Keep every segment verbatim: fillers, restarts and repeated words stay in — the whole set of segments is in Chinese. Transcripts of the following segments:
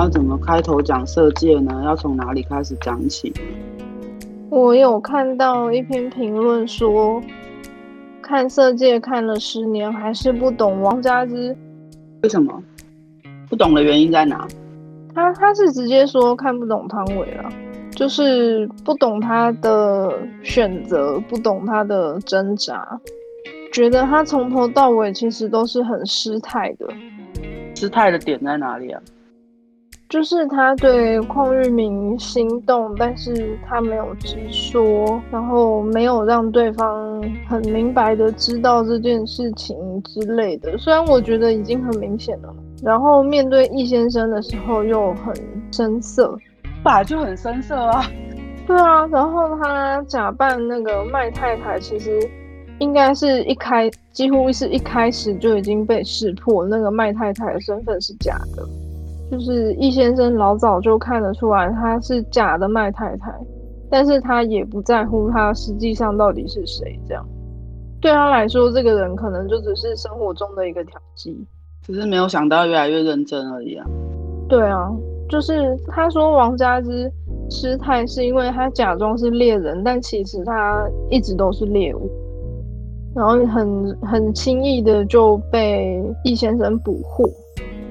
要怎么开头讲色戒呢？要从哪里开始讲起？我有看到一篇评论说，看色戒看了十年还是不懂王佳芝。为什么？不懂的原因在哪？他他是直接说看不懂汤唯了，就是不懂他的选择，不懂他的挣扎，觉得他从头到尾其实都是很失态的。失态的点在哪里啊？就是他对邝裕民心动，但是他没有直说，然后没有让对方很明白的知道这件事情之类的。虽然我觉得已经很明显了，然后面对易先生的时候又很生涩，本来就很生涩啊。对啊，然后他假扮那个麦太太，其实应该是一开，几乎是一开始就已经被识破，那个麦太太的身份是假的。就是易先生老早就看得出来他是假的麦太太，但是他也不在乎他实际上到底是谁，这样对他来说这个人可能就只是生活中的一个调剂，只是没有想到越来越认真而已啊。对啊，就是他说王佳芝失态是因为他假装是猎人，但其实他一直都是猎物，然后很很轻易的就被易先生捕获，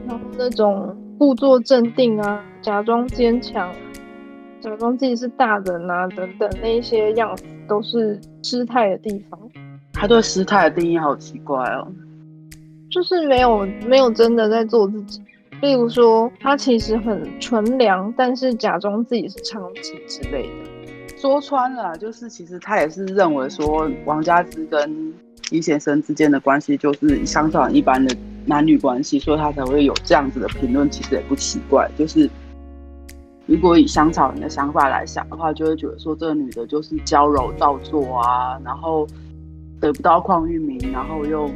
然后那种故作镇定啊，假装坚强，假装自己是大人啊等等，那一些样子都是失态的地方。他对失态的定义好奇怪哦，就是没有没有真的在做自己。例如说，他其实很纯良，但是假装自己是娼妓之类的。说穿了，就是其实他也是认为说，王佳芝跟易先生之间的关系就是相当一般的男女关系，所以他才会有这样子的评论，其实也不奇怪。就是如果以香草人的想法来想的话，就会觉得说这个女的就是娇柔造作啊，然后得不到邝裕民，然后又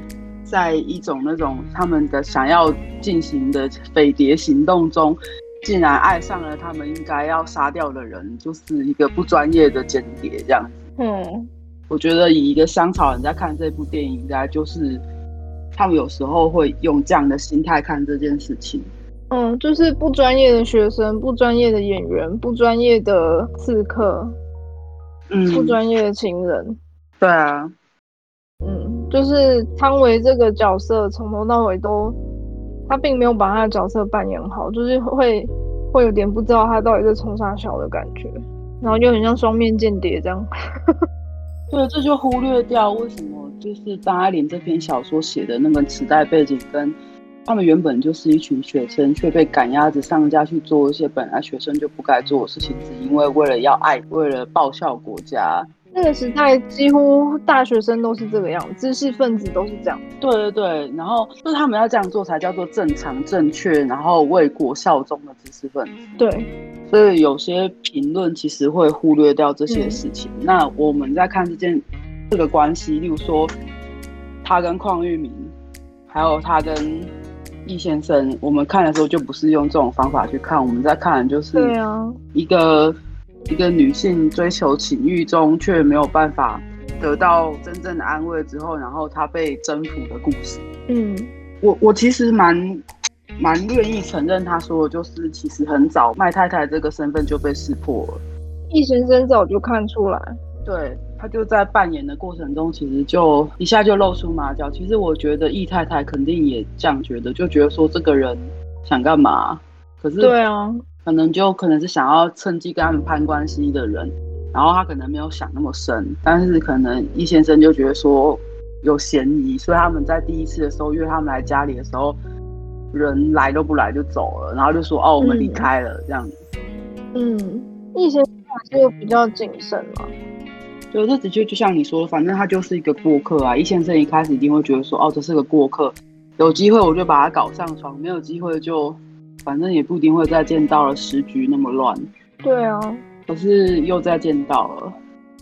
在一种那种他们的想要进行的匪谍行动中，竟然爱上了他们应该要杀掉的人，就是一个不专业的间谍这样子。嗯，我觉得以一个香草人在看这部电影，应该就是他们有时候会用这样的心态看这件事情。嗯，就是不专业的学生、不专业的演员、不专业的刺客，嗯，不专业的情人。对啊，嗯，就是汤唯这个角色从头到尾都，他并没有把他的角色扮演好，就是会会有点不知道他到底是冲啥小的感觉，然后又很像双面间谍这样。对，这就忽略掉为什么就是张爱玲这篇小说写的那个时代背景，跟他们原本就是一群学生，却被赶鸭子上架去做一些本来学生就不该做的事情，只因为为了要爱，为了报效国家。那个时代几乎大学生都是这个样，知识分子都是这样。对对对，然后就是他们要这样做才叫做正常、正确，然后为国效忠的知识分子。对。所以有些评论其实会忽略掉这些事情。嗯、那我们在看这件这个关系，例如说他跟邝裕民，还有他跟易先生，我们看的时候就不是用这种方法去看，我们在看的就是一个、啊、一个女性追求情欲中却没有办法得到真正的安慰之后，然后她被征服的故事。嗯，我我其实蛮。蛮愿意承认，他说的就是其实很早麦太太这个身份就被识破了，易先生早就看出来，对，他就在扮演的过程中，其实就一下就露出马脚。其实我觉得易太太肯定也这样觉得，就觉得说这个人想干嘛，可是对啊，可能就可能是想要趁机跟他们攀关系的人，然后他可能没有想那么深，但是可能易先生就觉得说有嫌疑，所以他们在第一次的时候约他们来家里的时候。人来都不来就走了，然后就说哦，我们离开了、嗯、这样子。嗯，易先生就比较谨慎嘛。对，这的确就像你说，反正他就是一个过客啊。易先生一开始一定会觉得说哦，这是个过客，有机会我就把他搞上床，没有机会就反正也不一定会再见到了，时局那么乱。对啊。可是又再见到了。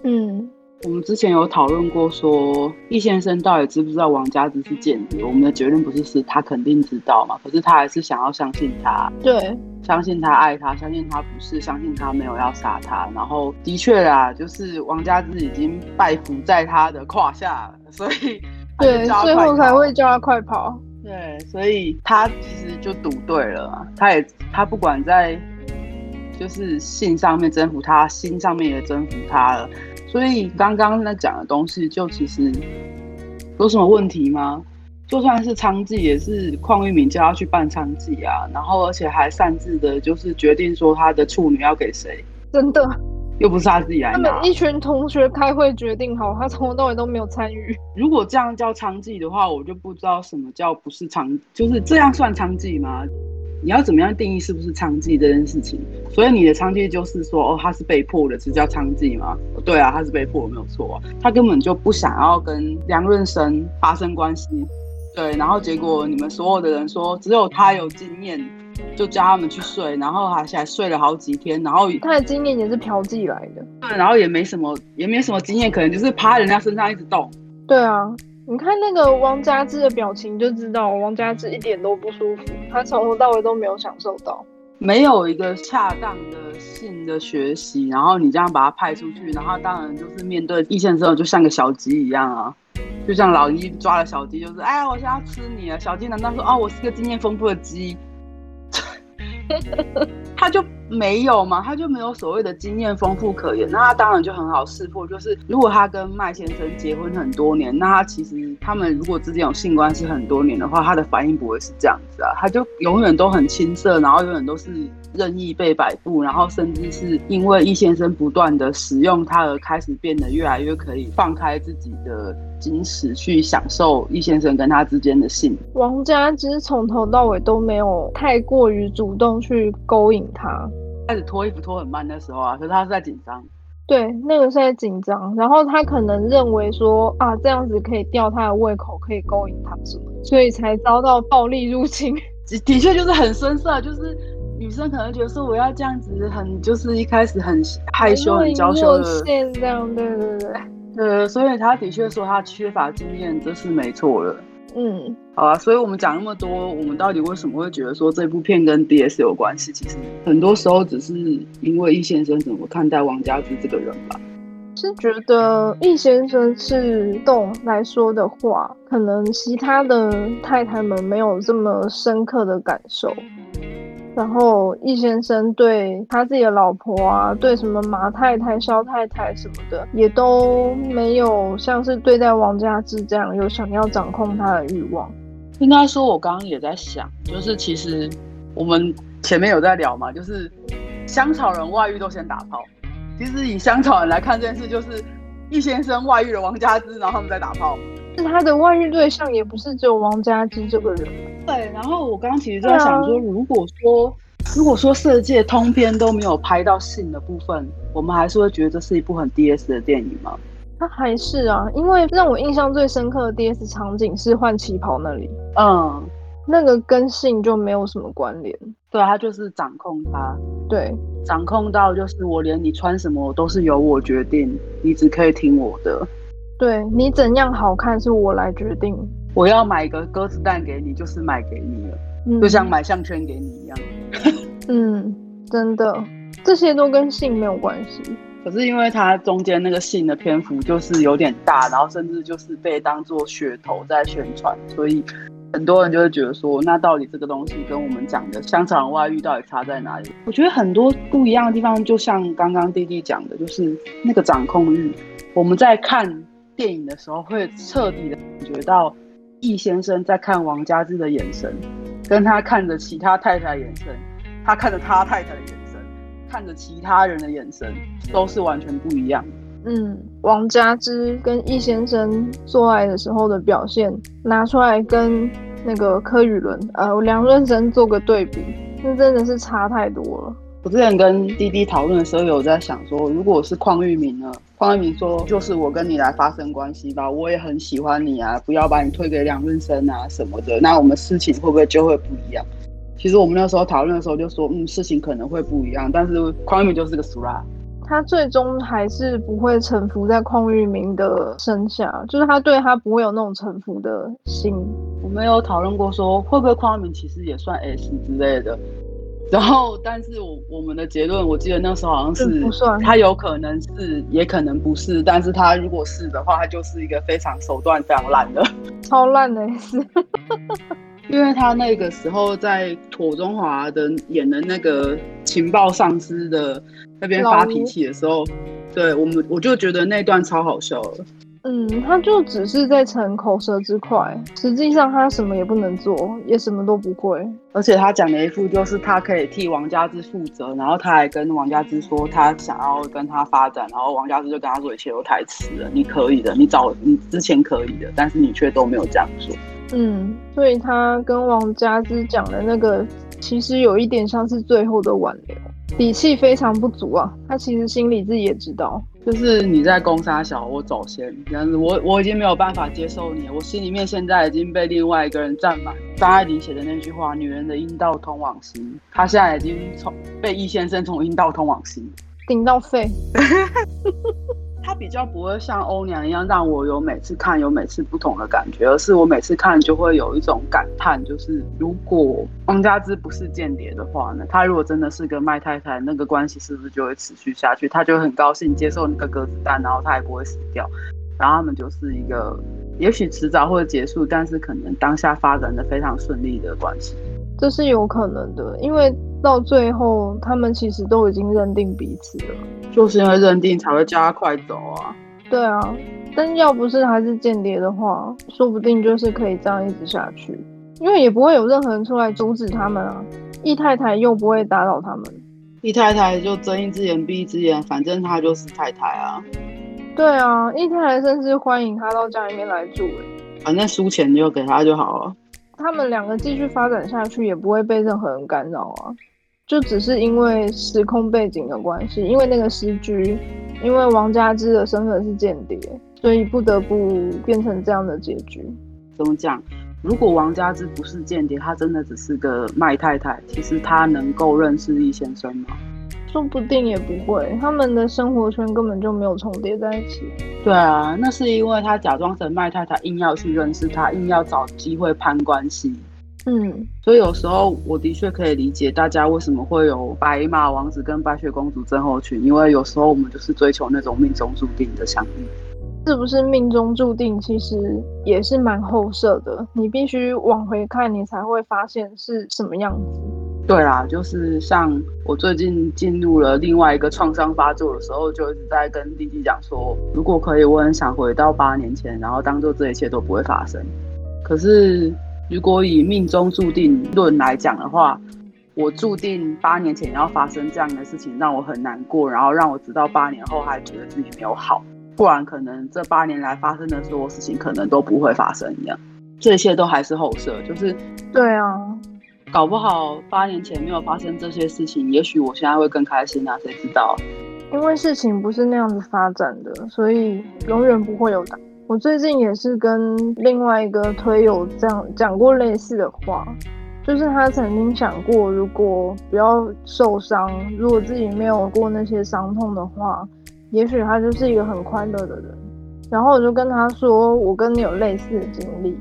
嗯。我们之前有讨论过说易先生到底知不知道王佳芝是间谍，我们的结论不是是他肯定知道嘛，可是他还是想要相信他，对，相信他爱他，相信他不是，相信他没有要杀他，然后的确啦，就是王佳芝已经拜伏在他的胯下，所以对，最后才会叫他快跑。对，所以他其实就赌对了，他也他不管在就是性上面征服他，心上面也征服他了。所以刚刚那讲的东西，就其实有什么问题吗？就算是娼妓，也是邝裕民叫他去办娼妓啊，然后而且还擅自的，就是决定说他的处女要给谁，真的又不是他自己来拿。他们一群同学开会决定好，他从头到尾都没有参与。如果这样叫娼妓的话，我就不知道什么叫不是娼，就是这样算娼妓吗？你要怎么样定义是不是娼妓这件事情？所以你的娼妓就是说，哦，他是被迫的，是叫娼妓吗？对啊，他是被迫的，没有错啊。他根本就不想要跟梁润生发生关系。对，然后结果你们所有的人说只有他有经验，就叫他们去睡，然后而且还睡了好几天，然后他的经验也是嫖妓来的，对，然后也没什么，也没什么经验，可能就是趴人家身上一直动。对啊，你看那个王佳芝的表情就知道，王佳芝一点都不舒服，他从头到尾都没有享受到，没有一个恰当的性的学习，然后你这样把他派出去，然后当然就是面对异性之后就像个小鸡一样啊。就像老鹰抓了小鸡，就是哎，我现在要吃你了。小鸡难道说哦，我是个经验丰富的鸡？他就没有嘛，他就没有所谓的经验丰富可言。那他当然就很好识破，就是如果他跟麦先生结婚很多年，那他其实他们如果之间有性关系很多年的话，他的反应不会是这样子啊，他就永远都很青涩，然后永远都是任意被摆布，然后甚至是因为易先生不断的使用他而开始变得越来越可以放开自己的矜持去享受易先生跟他之间的性。王佳芝从头到尾都没有太过于主动去勾引他，开始脱衣服脱很慢的时候啊，可是他是在紧张，对，那个是在紧张，然后他可能认为说啊这样子可以吊他的胃口，可以勾引他什么，所以才遭到暴力入侵。的确就是很深色，就是女生可能觉得说我要这样子很，就是一开始很害羞很娇羞的现这样，对对对对，所以他的确说他缺乏经验，这是没错了。嗯，好啊，所以我们讲那么多，我们到底为什么会觉得说这部片跟 D S 有关系？其实很多时候只是因为易先生怎么看待王佳芝这个人吧。是觉得易先生是动来说的话，可能其他的太太们没有这么深刻的感受。然后易先生对他自己的老婆啊，对什么马太太、肖太太什么的，也都没有像是对待王佳芝这样有想要掌控他的欲望。应该说，我刚刚也在想，就是其实我们前面有在聊嘛，就是香草人外遇都先打炮。其实以香草人来看这件事，就是易先生外遇了王佳芝，然后他们再打炮。他的外遇对象也不是只有王佳芝这个人。对，然后我刚刚其实就在想说，啊、如果说如果说色戒通篇都没有拍到性的部分，我们还是会觉得这是一部很 D S 的电影吗？它还是啊，因为让我印象最深刻的 D S 场景是换旗袍那里，嗯，那个跟性就没有什么关联。对，他就是掌控他，对，掌控到就是我连你穿什么都是由我决定，你只可以听我的。对，你怎样好看是我来决定。我要买个鸽子蛋给你，就是买给你了，嗯、就像买项圈给你一样。嗯，真的，这些都跟性没有关系。可是因为它中间那个性的篇幅就是有点大，然后甚至就是被当作噱头在宣传，所以很多人就会觉得说，那到底这个东西跟我们讲的香草人外遇到底差在哪里？我觉得很多不一样的地方，就像刚刚弟弟讲的，就是那个掌控欲。我们在看电影的时候会彻底的感觉到易先生在看王佳芝的眼神，跟他看着其他太太的眼神，他看着他太太的眼神，看着其他人的眼神，都是完全不一样的。嗯，王佳芝跟易先生做爱的时候的表现拿出来跟那个柯宇伦呃梁润生做个对比，那真的是差太多了。我之前跟弟弟讨论的时候，有在想说，如果是邝裕民呢？邝裕民说，就是我跟你来发生关系吧，我也很喜欢你啊，不要把你推给梁润生啊什么的，那我们事情会不会就会不一样？其实我们那时候讨论的时候就说，嗯，事情可能会不一样，但是邝裕民就是个俗辣，他最终还是不会臣服在邝裕民的身下，就是他对他不会有那种臣服的心。我们有讨论过说，会不会邝裕民其实也算 S 之类的。然后，但是我我们的结论，我记得那时候好像是，他有可能是，也可能不是。但是他如果是的话，他就是一个非常手段非常烂的，超烂的意思。因为他那个时候在妥中华的演的那个情报上司的那边发脾气的时候，对我们我就觉得那段超好笑了。嗯，他就只是在逞口舌之快，实际上他什么也不能做，也什么都不会。而且他讲的一副就是他可以替王家之负责，然后他还跟王家之说他想要跟他发展，然后王家之就跟他说一切都太迟了，你可以的，你早你之前可以的，但是你却都没有这样做。嗯，所以他跟王家之讲的那个，其实有一点像是最后的挽留，底气非常不足啊。他其实心里自己也知道。就是你在攻杀小我走先，然后我我已经没有办法接受你，我心里面现在已经被另外一个人占满。张爱玲写的那句话，女人的阴道通往心，她现在已经从被易先生从阴道通往心，顶到肺。她比较不会像欧娘一样让我有每次看有每次不同的感觉，而是我每次看就会有一种感叹，就是如果王家之不是间谍的话呢，他如果真的是个麦太太，那个关系是不是就会持续下去？他就很高兴接受那个鸽子蛋，然后他也不会死掉，然后他们就是一个也许迟早会结束，但是可能当下发展的非常顺利的关系。这是有可能的，因为到最后他们其实都已经认定彼此了，就是因为认定才会叫他快走啊。对啊，但要不是他是间谍的话，说不定就是可以这样一直下去，因为也不会有任何人出来阻止他们啊。易太太又不会打扰他们，易太太就睁一只眼闭一只眼，反正她就是太太啊。对啊，易太太甚至欢迎她到家里面来住、欸、反正输钱就给她就好了。他们两个继续发展下去也不会被任何人干扰啊，就只是因为时空背景的关系，因为那个时局，因为王家之的身份是间谍，所以不得不变成这样的结局。怎么讲？如果王家之不是间谍，他真的只是个麦太太，其实他能够认识易先生吗？说不定也不会，他们的生活圈根本就没有重叠在一起。对啊，那是因为他假装成麦太太，硬要去认识他，硬要找机会攀关系。嗯，所以有时候我的确可以理解大家为什么会有白马王子跟白雪公主症候群，因为有时候我们就是追求那种命中注定的相遇。是不是命中注定其实也是蛮后设的，你必须往回看你才会发现是什么样子。对啦，就是像我最近进入了另外一个创伤发作的时候，就一直在跟弟弟讲说，如果可以我很想回到八年前，然后当作这一切都不会发生。可是如果以命中注定论来讲的话，我注定八年前要发生这样的事情，让我很难过，然后让我直到八年后还觉得自己没有好，不然可能这八年来发生的所有事情可能都不会发生一样。这些都还是后设，就是对啊，搞不好八年前没有发生这些事情，也许我现在会更开心啊，谁知道？因为事情不是那样子发展的，所以永远不会有答案。我最近也是跟另外一个推友讲过类似的话，就是他曾经想过，如果不要受伤，如果自己没有过那些伤痛的话，也许他就是一个很快乐的人。然后我就跟他说，我跟你有类似的经历，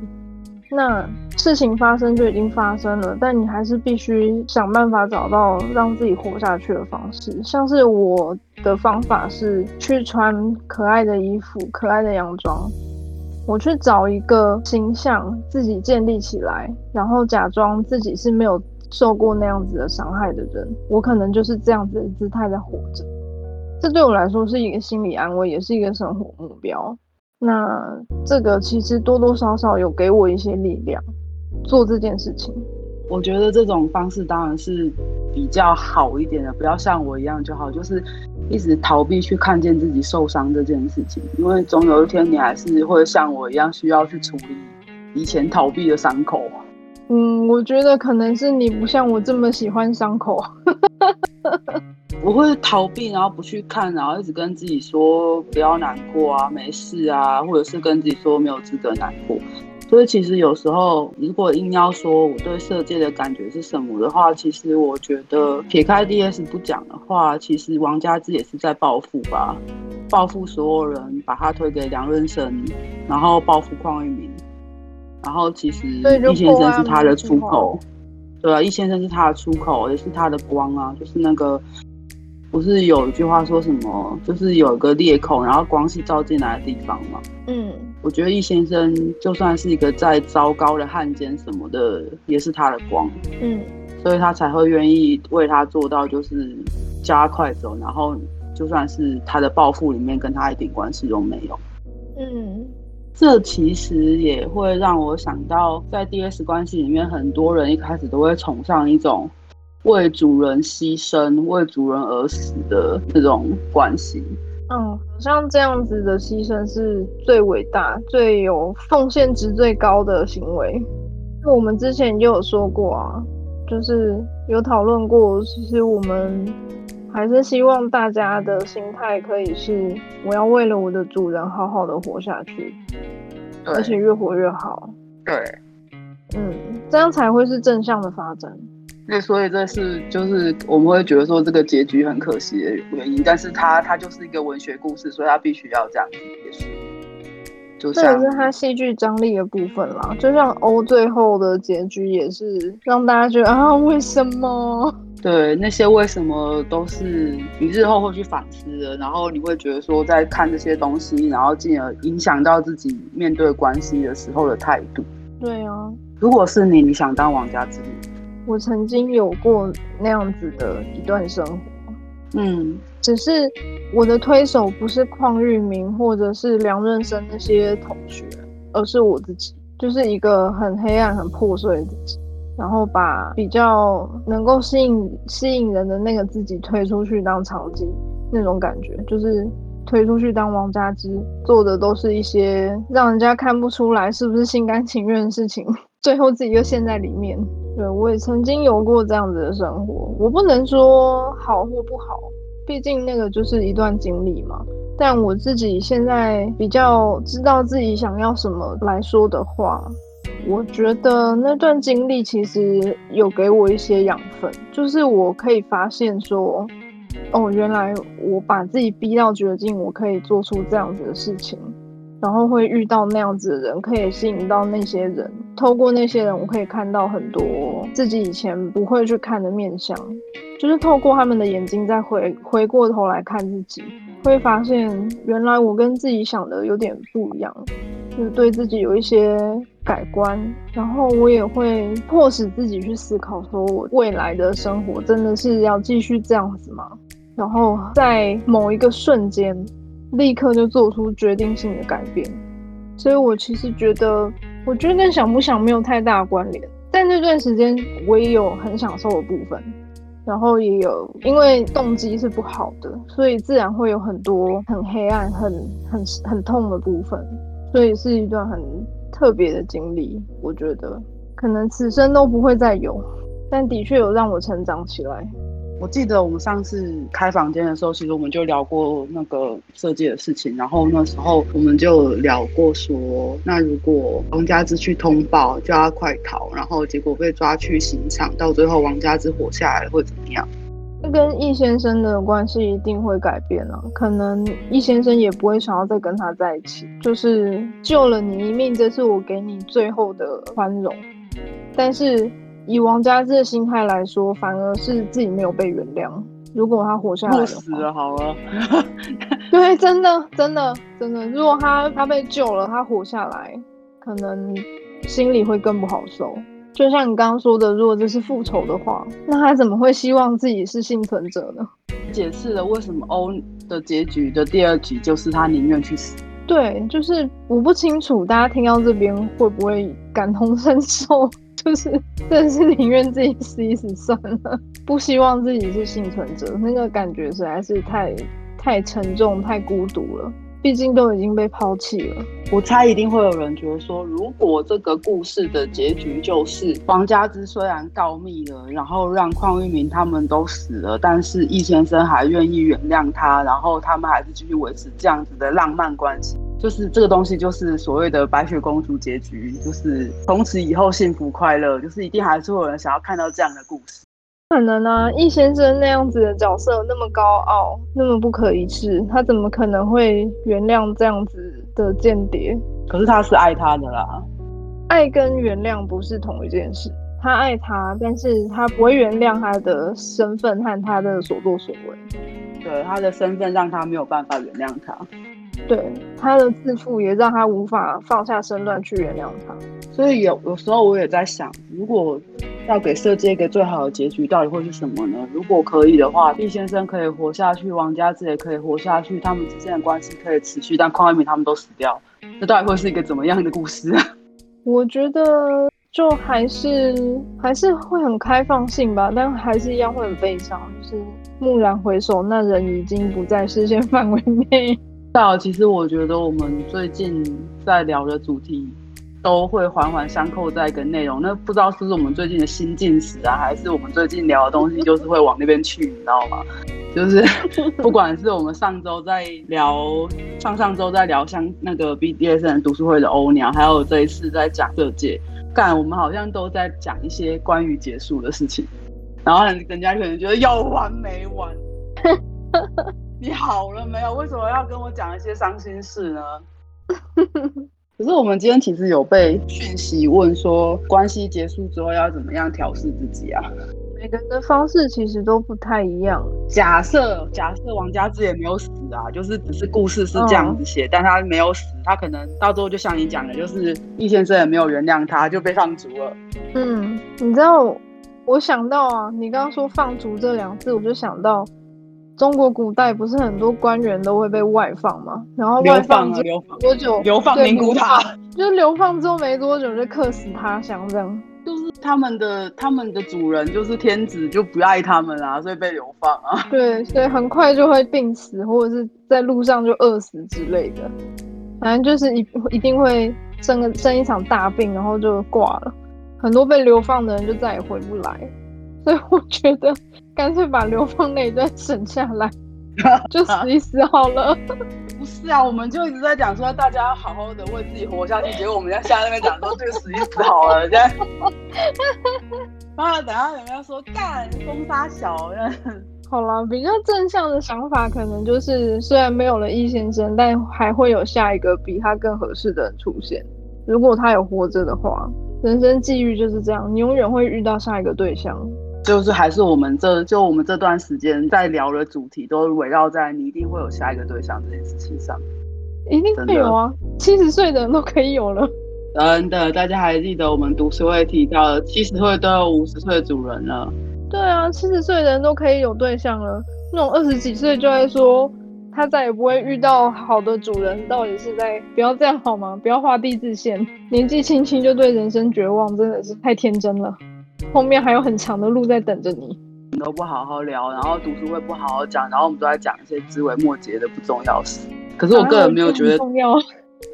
那事情发生就已经发生了，但你还是必须想办法找到让自己活下去的方式。像是我的方法是去穿可爱的衣服，可爱的洋装，我去找一个形象自己建立起来，然后假装自己是没有受过那样子的伤害的人，我可能就是这样子的姿态在活着。这对我来说是一个心理安慰，也是一个生活目标。那这个其实多多少少有给我一些力量做这件事情。我觉得这种方式当然是比较好一点的，不要像我一样就好，就是一直逃避去看见自己受伤这件事情，因为总有一天你还是会像我一样需要去处理以前逃避的伤口。嗯，我觉得可能是你不像我这么喜欢伤口。我会逃避，然后不去看，然后一直跟自己说不要难过啊，没事啊，或者是跟自己说没有资格难过。所以其实有时候如果硬要说我对色戒的感觉是什么的话，其实我觉得撇开 D S 不讲的话，其实王家之也是在报复吧，报复所有人，把他推给梁润生，然后报复邝裕民，然后其实易先生是他的出口。对啊，易先生是他的出口，也是他的光啊，就是那个不是有一句话说什么，就是有一个裂孔，然后光是照进来的地方嘛。嗯，我觉得易先生就算是一个再糟糕的汉奸什么的，也是他的光。嗯，所以他才会愿意为他做到，就是叫他快走，然后就算是他的报复里面跟他一点关系都没有。嗯，这其实也会让我想到，在 D S 关系里面，很多人一开始都会崇尚一种为主人牺牲、为主人而死的这种关系。嗯，好像这样子的牺牲是最伟大、最有奉献值最高的行为。我们之前就有说过啊，就是有讨论过，其实我们还是希望大家的心态可以是，我要为了我的主人好好的活下去，而且越活越好。对，嗯，这样才会是正向的发展。对，所以这是就是我们会觉得说这个结局很可惜的原因，但是它它就是一个文学故事，所以它必须要这样子结束。就像这也是它戏剧张力的部分啦，就像欧最后的结局也是让大家觉得啊，为什么？对，那些为什么都是你日后会去反思的，然后你会觉得说在看这些东西，然后进而影响到自己面对关系的时候的态度。对啊，如果是你，你想当王家之女？我曾经有过那样子的一段生活，嗯，只是我的推手不是邝裕民或者是梁润生那些同学，而是我自己，就是一个很黑暗、很破碎的自己，然后把比较能够吸引吸引人的那个自己推出去当娼妓，那种感觉，就是推出去当王家之，做的都是一些让人家看不出来是不是心甘情愿的事情，最后自己又陷在里面。对，我也曾经有过这样子的生活，我不能说好或不好，毕竟那个就是一段经历嘛。但我自己现在比较知道自己想要什么来说的话，我觉得那段经历其实有给我一些养分，就是我可以发现说，哦，原来我把自己逼到绝境，我可以做出这样子的事情。然后会遇到那样子的人，可以吸引到那些人，透过那些人我可以看到很多自己以前不会去看的面向，就是透过他们的眼睛再回回过头来看自己，会发现原来我跟自己想的有点不一样，就是对自己有一些改观，然后我也会迫使自己去思考说，我未来的生活真的是要继续这样子吗？然后在某一个瞬间立刻就做出决定性的改变，所以我其实觉得，我觉得跟想不想没有太大关联。但这段时间我也有很享受的部分，然后也有因为动机是不好的，所以自然会有很多很黑暗、很很很痛的部分，所以是一段很特别的经历。我觉得可能此生都不会再有，但的确有让我成长起来。我记得我们上次开房间的时候，其实我们就聊过那个设计的事情，然后那时候我们就聊过说，那如果王家之去通报叫他快逃，然后结果被抓去刑场，到最后王家之活下来了会怎么样？跟易先生的关系一定会改变啊，可能易先生也不会想要再跟他在一起，就是救了你一命，这是我给你最后的宽容，但是以王家之的心态来说，反而是自己没有被原谅。如果他活下来的话，死了好了。对，真的，真的，真的。如果他他被救了，他活下来，可能心里会更不好受。就像你刚刚说的，如果这是复仇的话，那他怎么会希望自己是幸存者呢？解释了为什么欧的结局的第二集就是他宁愿去死。对，就是我不清楚大家听到这边会不会感同身受。就是真的是宁愿自己死一死算了，不希望自己是幸存者，那个感觉实在是太太沉重、太孤独了。毕竟都已经被抛弃了。我猜一定会有人觉得说，如果这个故事的结局就是王家之虽然告密了，然后让邝裕民他们都死了，但是易先生还愿意原谅他，然后他们还是继续维持这样子的浪漫关系，就是这个东西就是所谓的白雪公主结局，就是从此以后幸福快乐，就是一定还是会有人想要看到这样的故事。可能啊，易先生那样子的角色那么高傲，那么不可一世，他怎么可能会原谅这样子的间谍？可是他是爱他的啦，爱跟原谅不是同一件事。他爱他，但是他不会原谅他的身份和他的所作所为。对，他的身份让他没有办法原谅他。对，他的自负也让他无法放下身段去原谅他。所以 有, 有时候我也在想，如果要给设计一个最好的结局，到底会是什么呢？如果可以的话，易先生可以活下去，王家之也可以活下去，他们之间的关系可以持续，但邝爱民他们都死掉，这到底会是一个怎么样的故事啊？我觉得就还是还是会很开放性吧，但还是一样会很悲伤，就是蓦然回首，那人已经不在视线范围内。到其实我觉得我们最近在聊的主题都会环环相扣在一个内容，那不知道是不是我们最近的新进史啊，还是我们最近聊的东西就是会往那边去，你知道吗？就是不管是我们上周在聊上上周在聊像那个 B D S M 读书会的欧鸟，还有这一次在讲这届干，我们好像都在讲一些关于结束的事情，然后人家可能觉得有完没完你好了没有？为什么要跟我讲一些伤心事呢？可是我们今天其实有被讯息问说，关系结束之后要怎么样调试自己啊？每个人的方式其实都不太一样。假设假设王家之也没有死啊，就是只是故事是这样子写、嗯，但他没有死，他可能到最后就像你讲的，就是易先生也没有原谅他，就被放逐了。嗯，你知道我想到啊，你刚刚说放逐这两字，我就想到。中国古代不是很多官员都会被外放吗？然后外放之后多久？流放宁古塔，就是流放之后没多久就客死他乡，这样就是他们的他们的主人就是天子就不爱他们啦、啊，所以被流放啊。对，所以很快就会病死，或者是在路上就饿死之类的。反正就是一一定会生个生一场大病，然后就挂了。很多被流放的人就再也回不来。所以我觉得干脆把流放那一段省下来就死一死好了不是啊，我们就一直在讲说大家好好的为自己活下去，结果我们现在那边讲说就死一死好了现在啊，等一下人家说干风沙小人好啦，比较正向的想法可能就是虽然没有了易先生，但还会有下一个比他更合适的人出现，如果他有活着的话。人生际遇就是这样，你永远会遇到下一个对象。就是还是我们这就我们这段时间在聊的主题都围绕在你一定会有下一个对象这件事情上，一定会有啊，七十岁的人都可以有了。真的，大家还记得我们读书会提到的，七十岁都有五十岁的主人了。对啊，七十岁的人都可以有对象了，那种二十几岁就在说他再也不会遇到好的主人，到底是在不要这样好吗？不要画地自限，年纪轻轻就对人生绝望，真的是太天真了。后面还有很长的路在等着你。我们都不好好聊，然后读书会不好好讲，然后我们都在讲一些枝微末节的不重要事。可是我个人没有觉得、啊、重要，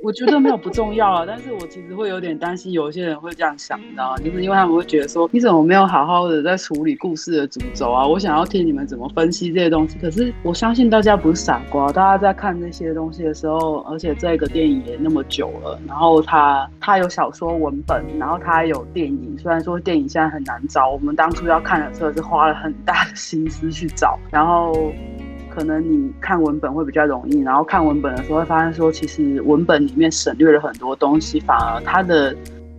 我觉得没有不重要啊。但是我其实会有点担心，有些人会这样想，你知道吗？就是因为他们会觉得说，你怎么没有好好的在处理故事的主轴啊？我想要听你们怎么分析这些东西。可是我相信大家不是傻瓜，大家在看这些东西的时候，而且这个电影也那么久了，然后它它有小说文本，然后它有电影。虽然说电影现在很难找，我们当初要看的时候是花了很大的心思去找，然后。可能你看文本会比较容易，然后看文本的时候会发现说，其实文本里面省略了很多东西，反而它的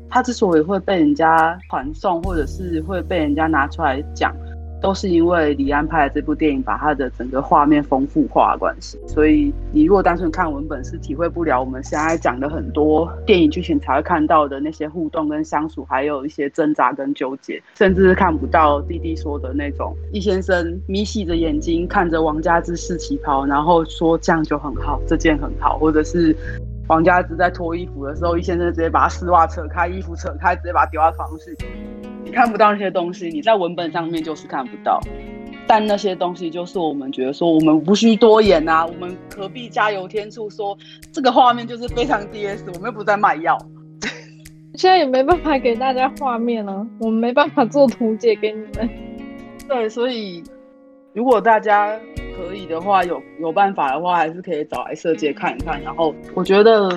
它之所以会被人家传颂，或者是会被人家拿出来讲，都是因为李安拍的这部电影把它的整个画面丰富化的关系。所以你如果单纯看文本是体会不了我们现在讲的很多电影剧情才会看到的那些互动跟相处，还有一些挣扎跟纠结，甚至是看不到弟弟说的那种易先生眯细着眼睛看着王家之试旗袍，然后说这样就很好，这件很好，或者是王家之在脱衣服的时候，易先生直接把他丝袜扯开，衣服扯开，直接把他丢到床上去。你看不到那些东西，你在文本上面就是看不到，但那些东西就是我们觉得说我们无需多言啊，我们何必加油添醋说这个画面就是非常 D S， 我们又不在卖药。现在也没办法给大家画面啊，我们没办法做图解给你们。对，所以如果大家可以的话，有有办法的话，还是可以找来设计看一看。然后我觉得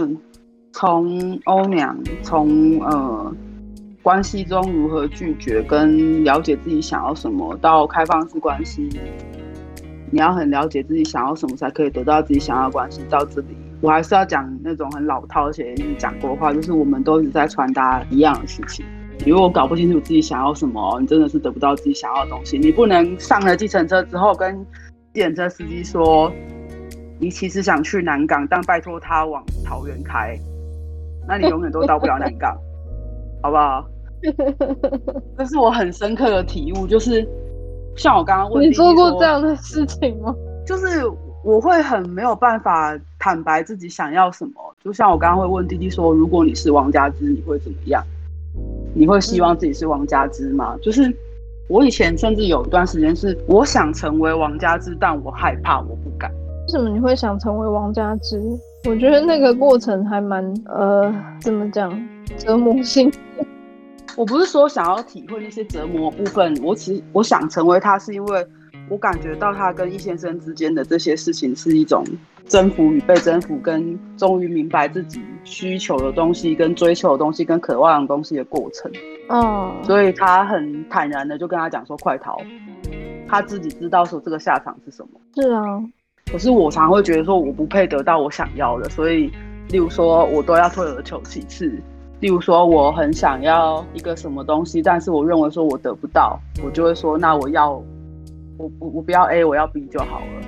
从欧娘，从呃。关系中如何拒绝跟了解自己想要什么，到开放式关系，你要很了解自己想要什么才可以得到自己想要的关系。到这里我还是要讲那种很老套而且一直讲过的话，就是我们都一直在传达一样的事情，你如果搞不清楚自己想要什么，你真的是得不到自己想要的东西。你不能上了计程车之后跟计程车司机说你其实想去南港，但拜托他往桃园开，那你永远都到不了南港好不好？这是我很深刻的体悟，就是像我刚刚问你做过这样的事情吗？就是我会很没有办法坦白自己想要什么，就像我刚刚会问弟弟说，如果你是王家之你会怎么样，你会希望自己是王家之吗？就是我以前甚至有一段时间是我想成为王家之，但我害怕我不敢。为什么你会想成为王家之？我觉得那个过程还蛮呃怎么讲折磨性。我不是说想要体会那些折磨部分，我其实我想成为他是因为我感觉到他跟易先生之间的这些事情是一种征服与被征服，跟终于明白自己需求的东西跟追求的东西跟渴望的东西的过程、哦、所以他很坦然的就跟他讲说快逃，他自己知道说这个下场是什么。是啊，可是我常会觉得说我不配得到我想要的，所以例如说我都要退而求其次，例如说我很想要一个什么东西，但是我认为说我得不到，我就会说那我要我, 我不要 A 我要 B 就好了，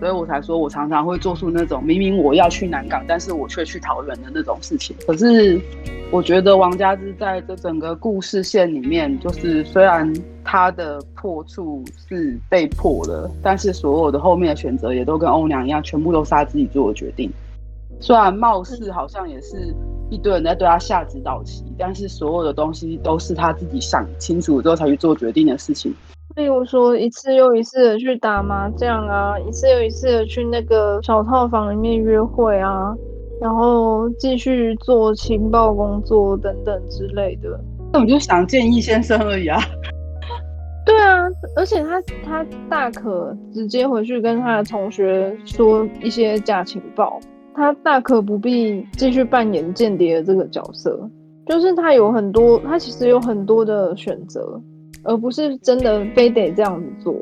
所以我才说我常常会做出那种明明我要去南港但是我却去桃园的那种事情。可是我觉得王家之在这整个故事线里面，就是虽然他的破处是被迫的，但是所有的后面的选择也都跟欧娘一样，全部都是他自己做的决定。虽然貌似好像也是一堆人在对他下指导棋，但是所有的东西都是他自己想清楚之后才去做决定的事情。例如说一次又一次的去打麻将啊，一次又一次的去那个小套房里面约会啊，然后继续做情报工作等等之类的。那我就想见易先生而已啊。对啊，而且他他大可直接回去跟他的同学说一些假情报，他大可不必继续扮演间谍的这个角色。就是他有很多，他其实有很多的选择，而不是真的非得这样子做。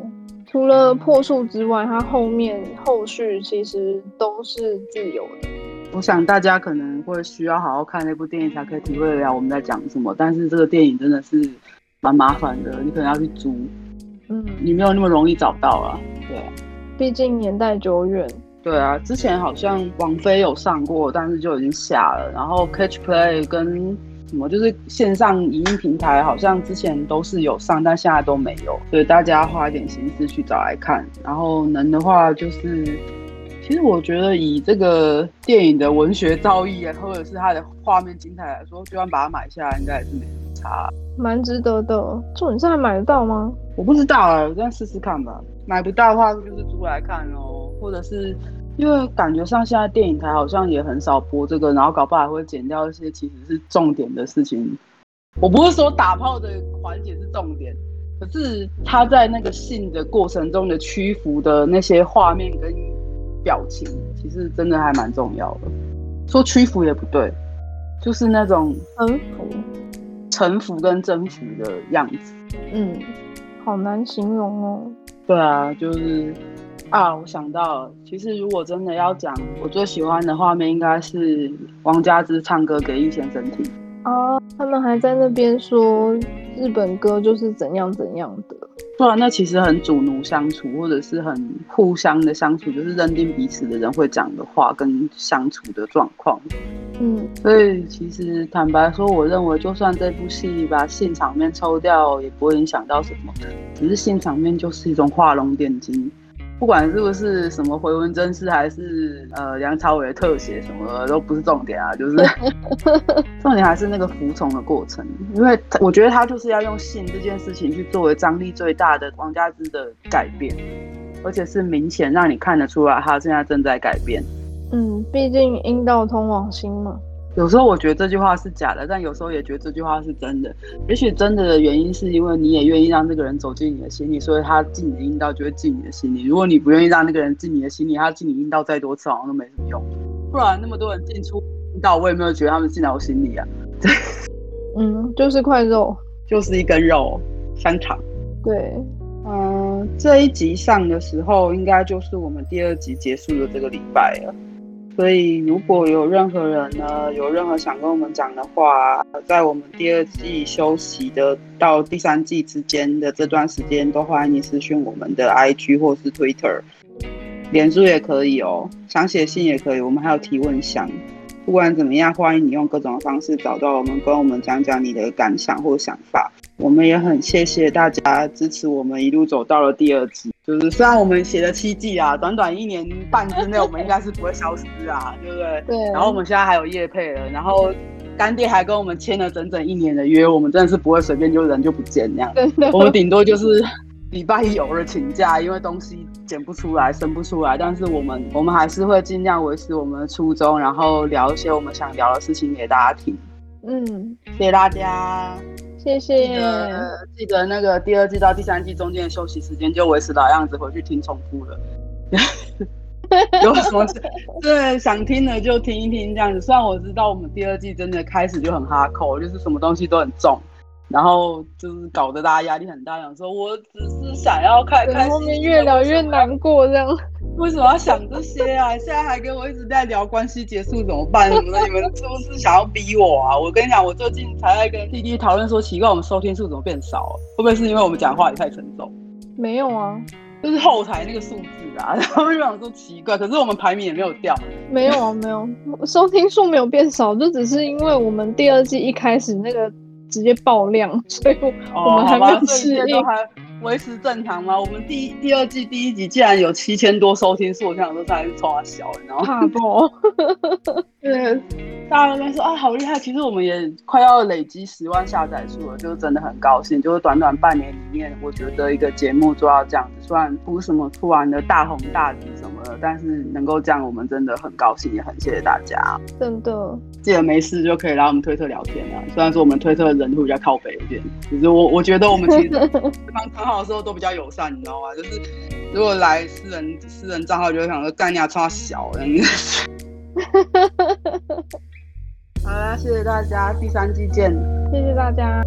除了破处之外，他后面后续其实都是自由的。我想大家可能会需要好好看那部电影才可以体会得了我们在讲什么，但是这个电影真的是蛮麻烦的，你可能要去租，嗯，你没有那么容易找到啊。对啊，毕竟年代久远。对啊，之前好像网飞有上过，但是就已经下了，然后 Catch Play 跟什么就是线上影音平台好像之前都是有上，但现在都没有，所以大家花一点心思去找来看。然后能的话就是，其实我觉得以这个电影的文学造诣或者是它的画面精彩来说，就算把它买下来，应该也是没差，蛮值得的。重点是还买得到吗？我不知道啊，我再试试看吧。买不到的话就是租来看哦，或者是。因为感觉上现在电影台好像也很少播这个，然后搞不好还会剪掉一些其实是重点的事情。我不是说打炮的环节是重点，可是他在那个性的过程中的屈服的那些画面跟表情，其实真的还蛮重要的。说屈服也不对，就是那种嗯臣服跟征服的样子。嗯，好难形容哦。对啊，就是。啊，我想到了，其实如果真的要讲我最喜欢的画面，应该是王家之唱歌给易先生听。哦，他们还在那边说日本歌就是怎样怎样的。对啊，那其实很主奴相处，或者是很互相的相处，就是认定彼此的人会讲的话跟相处的状况。嗯，所以其实坦白说，我认为就算这部戏把性场面抽掉，也不会影响到什么，只是性场面就是一种画龙点睛。不管是不是什么回文真事，还是呃梁朝伟的特写什么的，都不是重点啊，就是重点还是那个服从的过程。因为我觉得他就是要用性这件事情去作为张力最大的王家之的改变，而且是明显让你看得出来他现在正在改变。嗯，毕竟阴道通往心嘛。有时候我觉得这句话是假的，但有时候也觉得这句话是真的。也许真的的原因是因为你也愿意让这个人走进你的心里，所以他进你的阴道就会进你的心里。如果你不愿意让那个人进你的心里，他进你阴道再多次好像都没什么用。不然那么多人进出阴道，我也没有觉得他们进到我心里啊。对，嗯，就是块肉，就是一根肉，香肠。对，嗯，这一集上的时候，应该就是我们第二集结束的这个礼拜了。所以如果有任何人呢有任何想跟我们讲的话，在我们第二季休息的到第三季之间的这段时间，都欢迎你私讯我们的 I G 或是 Twitter， 脸书也可以哦，想写信也可以，我们还有提问箱。不管怎么样，欢迎你用各种方式找到我们，跟我们讲讲你的感想或想法。我们也很谢谢大家支持我们一路走到了第二季，就是虽然我们写了七季啊，短短一年半之内我们应该是不会消失啊，对不对？对。然后我们现在还有业配了，然后干爹还跟我们签了整整一年的约，我们真的是不会随便就人就不见那样。我们顶多就是礼拜一有了请假，因为东西剪不出来、生不出来，但是我们我们还是会尽量维持我们的初衷，然后聊一些我们想聊的事情给大家听。嗯，谢谢大家。谢谢，记得, 记得那个第二季到第三季中间的休息时间就维持老样子，回去听重复了。有什么对想听的就听一听这样子。虽然我知道我们第二季真的开始就很哈口，就是什么东西都很重，然后就是搞得大家压力很大，想说我只是想要看看，后面越聊越难过这样。为什么要想这些啊？现在还跟我一直在聊关系结束怎么办什么的，你们是不是想要逼我啊？我跟你讲，我最近才在跟弟弟讨论说，奇怪，我们收听数怎么变少、啊？会不会是因为我们讲话也太沉重？没有啊，就是后台那个数字啊，然后就想说奇怪，可是我们排名也没有掉。没有啊，没有，收听数没有变少，就只是因为我们第二季一开始那个直接爆量，所以我们还没有适应。哦，维持正常吗？我们 第, 第二季第一集竟然有七千多收听数，我想说才是冲啊小，然后怕爆。对，大家都在说啊，好厉害！其实我们也快要累积十万下载数了，就是真的很高兴。就是短短半年里面，我觉得一个节目做到这样子，虽然不是什么突然的大红大紫什么的，但是能够这样，我们真的很高兴，也很谢谢大家。真的，记得没事就可以来我们推特聊天啊。虽然说我们推特的人会比较靠北一点，只是我我觉得我们其实很好。好的时候都比较友善，你知道吗？就是如果来私人私人账号，就会想说干你啊，穿小的。好啦，谢谢大家，第三季见。谢谢大家。